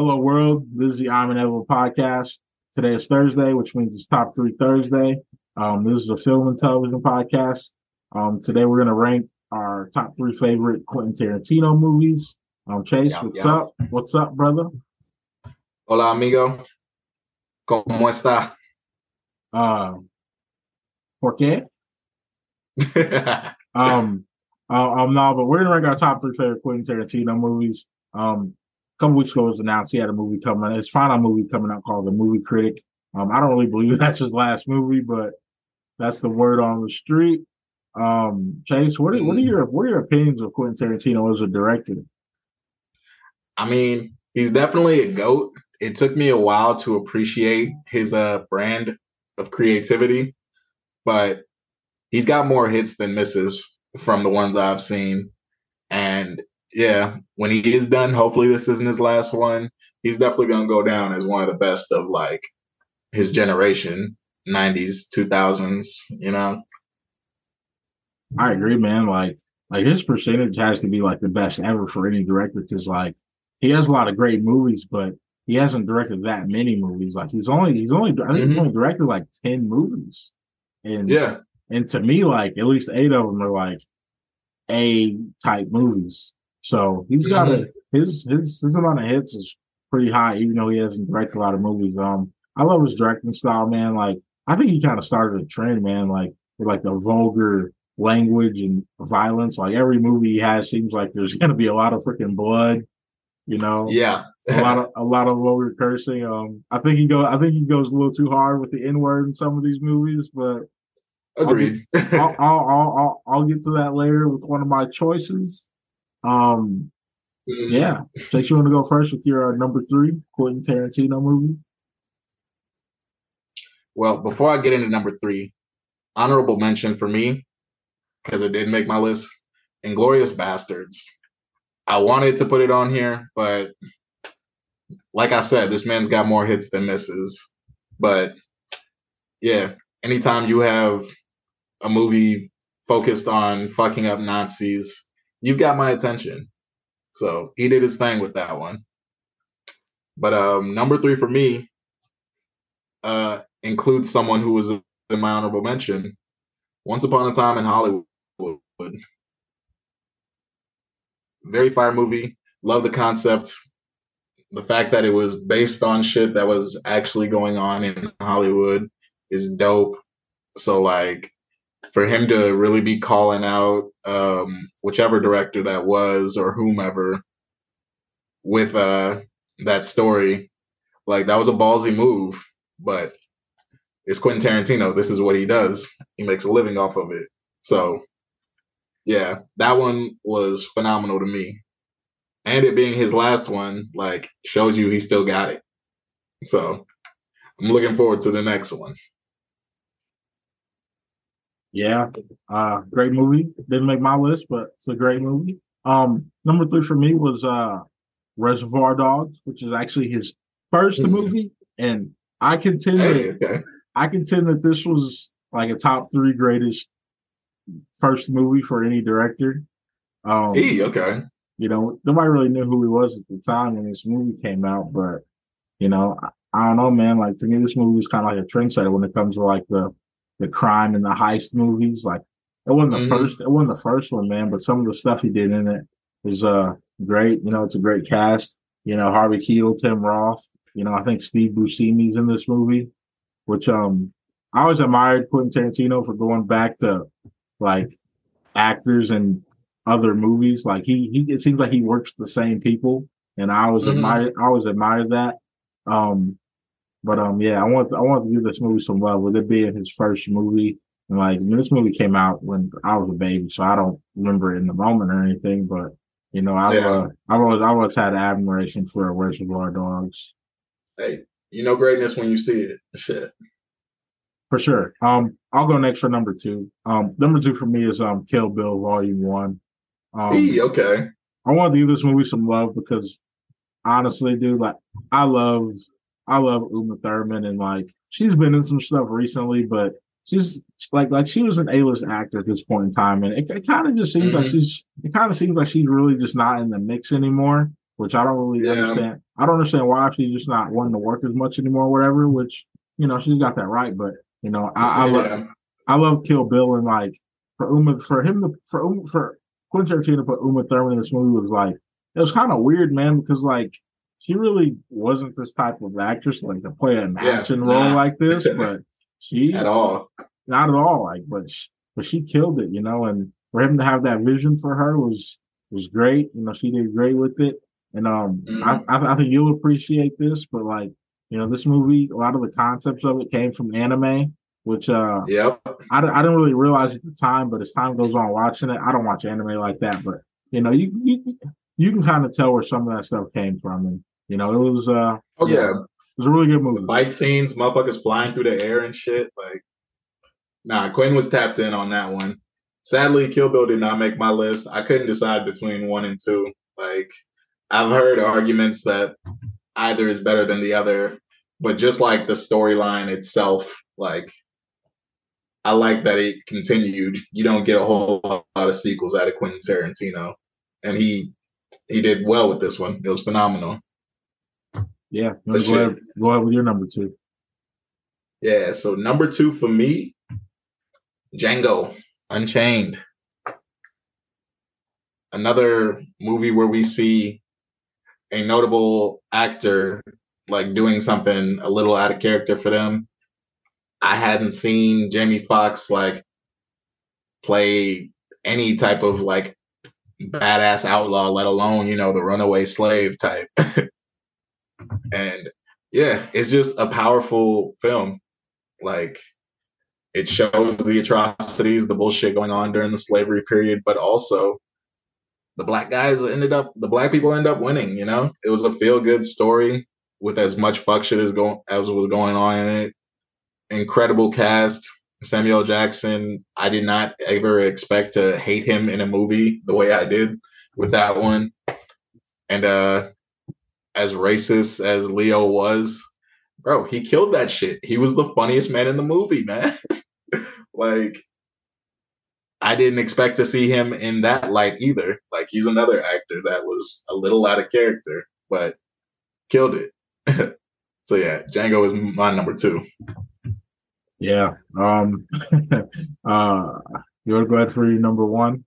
Hello world, this is the I Am Inevitable Podcast. Today is Thursday, which means it's Top 3 Thursday. This is a film and television podcast. Today we're going to rank our top 3 favorite Quentin Tarantino movies. Chase, what's up? What's up, brother? Hola, amigo. ¿Cómo está? ¿Por qué? No, but we're going to rank our top 3 favorite Quentin Tarantino movies. A couple weeks ago, it was announced he had a movie coming out. His final movie coming out called The Movie Critic. I don't really believe that's his last movie, but that's the word on the street. Chase, what are your opinions of Quentin Tarantino as a director? I mean, he's definitely a GOAT. It took me a while to appreciate his brand of creativity, but he's got more hits than misses from the ones I've seen. And yeah, when he is done, hopefully this isn't his last one. He's definitely going to go down as one of the best of like his generation, 90s, 2000s, you know? I agree, man. Like his percentage has to be like the best ever for any director because like he has a lot of great movies, but he hasn't directed that many movies. Like he's only directed like 10 movies. And to me, like at least 8 of them are like A type movies. So he's got his amount of hits is pretty high, even though he hasn't directed a lot of movies. I love his directing style, man. Like I think he kind of started a trend, man. Like with like the vulgar language and violence. Like every movie he has seems like there's gonna be a lot of freaking blood, you know. Yeah, a lot of vulgar cursing. I think he goes a little too hard with the N-word in some of these movies, but agreed. I'll get to that later with one of my choices. Yeah, Jake, you want to go first with your number 3 Quentin Tarantino movie? Well, before I get into number 3, honorable mention for me, because it did make my list, Inglorious Bastards. I wanted to put it on here, but like I said, this man's got more hits than misses. But yeah, anytime you have a movie focused on fucking up Nazis, you've got my attention. So he did his thing with that one. But number 3 for me includes someone who was in my honorable mention, Once Upon a Time in Hollywood. Very fire movie. Love the concept. The fact that it was based on shit that was actually going on in Hollywood is dope. So like, for him to really be calling out whichever director that was or whomever with that story, like that was a ballsy move, but it's Quentin Tarantino. This is what he does. He makes a living off of it. So yeah, that one was phenomenal to me. And it being his last one, like shows you he still got it. So I'm looking forward to the next one. Yeah, great movie. Didn't make my list, but it's a great movie. Number 3 for me was Reservoir Dogs, which is actually his first movie, and I contend that this was like a top 3 greatest first movie for any director. You know, nobody really knew who he was at the time when this movie came out, but you know, I don't know, man. Like to me, this movie was kind of like a trendsetter when it comes to like the crime and the heist movies. Like it wasn't the first one, man, but some of the stuff he did in it is great. You know, it's a great cast. You know, Harvey Keitel, Tim Roth, you know, I think Steve Buscemi's in this movie, which I always admired Quentin Tarantino for going back to like actors and other movies. Like he it seems like he works the same people, and I always admired that. Yeah, I want to give this movie some love with it being his first movie. And like this movie came out when I was a baby, so I don't remember it in the moment or anything. But you know, I've always had admiration for Reservoir Dogs. Hey, you know greatness when you see it. Shit, for sure. I'll go next for number 2. Number 2 for me is Kill Bill Volume 1. I want to give this movie some love because honestly, dude, like I love Uma Thurman, and like she's been in some stuff recently, but she's like she was an A-list actor at this point in time, and it kind of seems like she's really just not in the mix anymore. which I don't really understand. I don't understand why she's just not wanting to work as much anymore or whatever, which, you know, she's got that right. But, you know, I love Kill Bill, and like for Quentin Tarantino to put Uma Thurman in this movie was like, it was kind of weird, man, because like she really wasn't this type of actress, like to play an action role like this, but she she killed it, you know. And for him to have that vision for her was great. You know, she did great with it. And I think you'll appreciate this, but like, you know, this movie, a lot of the concepts of it came from anime, which I didn't really realize at the time, but as time goes on watching it, I don't watch anime like that, but you know, you can kind of tell where some of that stuff came from. And you know, it was it was a really good movie. The fight scenes, motherfuckers flying through the air and shit, like, nah, Quentin was tapped in on that one. Sadly, Kill Bill did not make my list. I couldn't decide between 1 and 2. Like, I've heard arguments that either is better than the other, but just like the storyline itself, like, I like that it continued. You don't get a whole lot of sequels out of Quentin Tarantino, and he did well with this one. It was phenomenal. Yeah, go ahead with your number 2. Yeah, so number 2 for me, Django Unchained. Another movie where we see a notable actor like doing something a little out of character for them. I hadn't seen Jamie Foxx like play any type of like badass outlaw, let alone, you know, the runaway slave type. And yeah, it's just a powerful film. Like, it shows the atrocities, the bullshit going on during the slavery period, but also the black people ended up winning, you know? It was a feel-good story with as much fuck shit as was going on in it. Incredible cast. Samuel L. Jackson, I did not ever expect to hate him in a movie the way I did with that one. And as racist as Leo was, bro, he killed that shit. He was the funniest man in the movie, man. Like, I didn't expect to see him in that light either. Like, he's another actor that was a little out of character, but killed it. So yeah, Django is my number 2. Yeah. You want to go ahead for your number 1?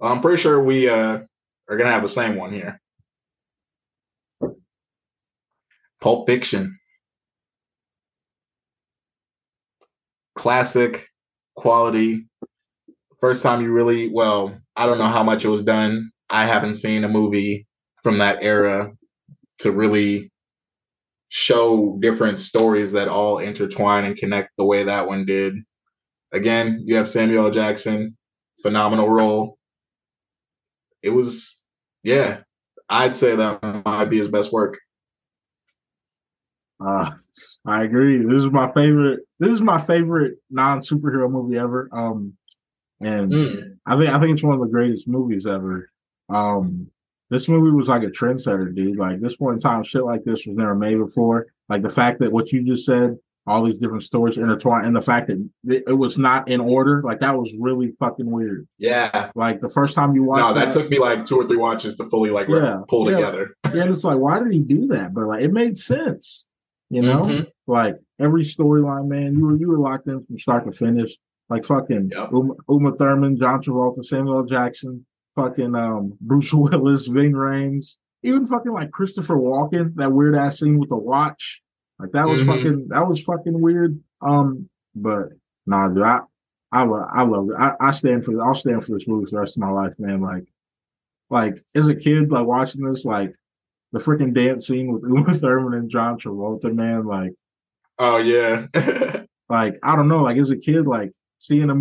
I'm pretty sure we are going to have the same one here. Pulp Fiction. Classic quality. First time you really, well, I don't know how much it was done. I haven't seen a movie from that era to really show different stories that all intertwine and connect the way that one did. Again, you have Samuel L. Jackson, phenomenal role. It was, yeah, I'd say that might be his best work. I agree. This is my favorite non-superhero movie ever. I think it's one of the greatest movies ever. This movie was like a trendsetter, dude. Like, this point in time, shit like this was never made before. Like, the fact that what you just said, all these different stories intertwined, and the fact that it was not in order, like, that was really fucking weird. Yeah. Like, the first time you watched that took me like 2 or 3 watches to fully like pull together. Yeah, and it's like, why did he do that? But like, it made sense. You know, like, every storyline, man, you were locked in from start to finish. Like, fucking Uma Thurman, John Travolta, Samuel L. Jackson, fucking Bruce Willis, Ving Rhames, even fucking like Christopher Walken, that weird ass scene with the watch. Like, that was fucking weird. But nah, dude, I love it. I'll stand for this movie for the rest of my life, man. Like as a kid, like watching this, like, the freaking dance scene with Uma Thurman and John Travolta, man, like, oh yeah, like, I don't know, like, as a kid, like, seeing a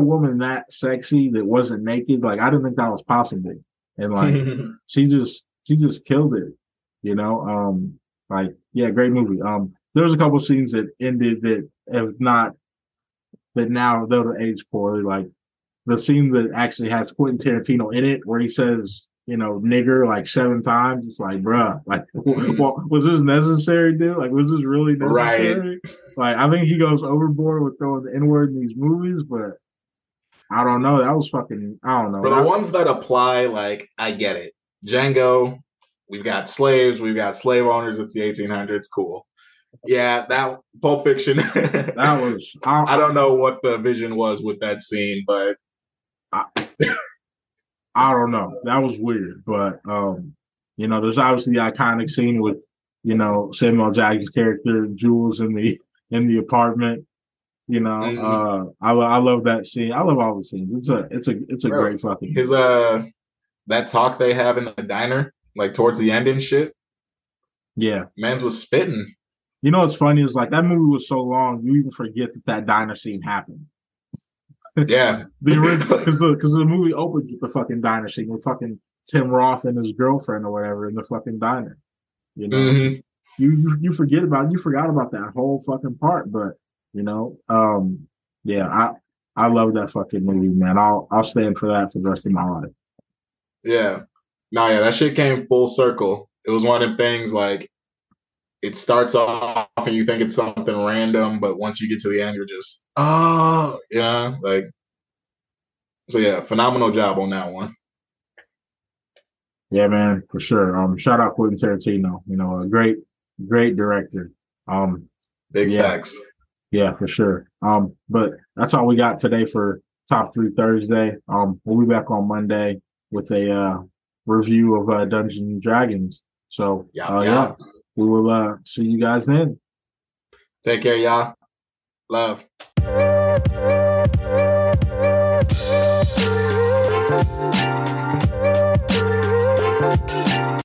woman that sexy that wasn't naked, like, I didn't think that was possible, and like, she just killed it, you know. Like, yeah, great movie. There was a couple scenes that ended that if not that now they would age poorly, like the scene that actually has Quentin Tarantino in it, where he says, you know, nigger like 7 times. It's like, bruh, like, was this necessary, dude? Like, was this really necessary? Right. Like, I think he goes overboard with throwing the N-word in these movies, but I don't know. That was fucking, I don't know. For the ones that apply, like, I get it. Django, we've got slaves, we've got slave owners. It's the 1800s. Cool. Yeah, that Pulp Fiction. That was. I don't know what the vision was with that scene, but I don't know. That was weird, but you know, there's obviously the iconic scene with, you know, Samuel Jackson's character Jules in the apartment. You know, I love that scene. I love all the scenes. It's a bro, great fucking his movie. That talk they have in the diner, like towards the end and shit. Yeah, man's was spitting. You know what's funny is like that movie was so long, you even forget that diner scene happened. Yeah, the original because the movie opened with the fucking diner scene with fucking Tim Roth and his girlfriend or whatever in the fucking diner. You know, you forget about it. You forgot about that whole fucking part, but. You know, yeah, I love that fucking movie, man. I'll stand for that for the rest of my life. Yeah, no, yeah, that shit came full circle. It was one of the things like it starts off and you think it's something random, but once you get to the end, you're just oh, you know, like so. Yeah, phenomenal job on that one. Yeah, man, for sure. Shout out Quentin Tarantino. You know, a great director. Big facts. Yeah, for sure. But that's all we got today for Top 3 Thursday. We'll be back on Monday with a review of Dungeons and Dragons. So, yeah, we will see you guys then. Take care, y'all. Love.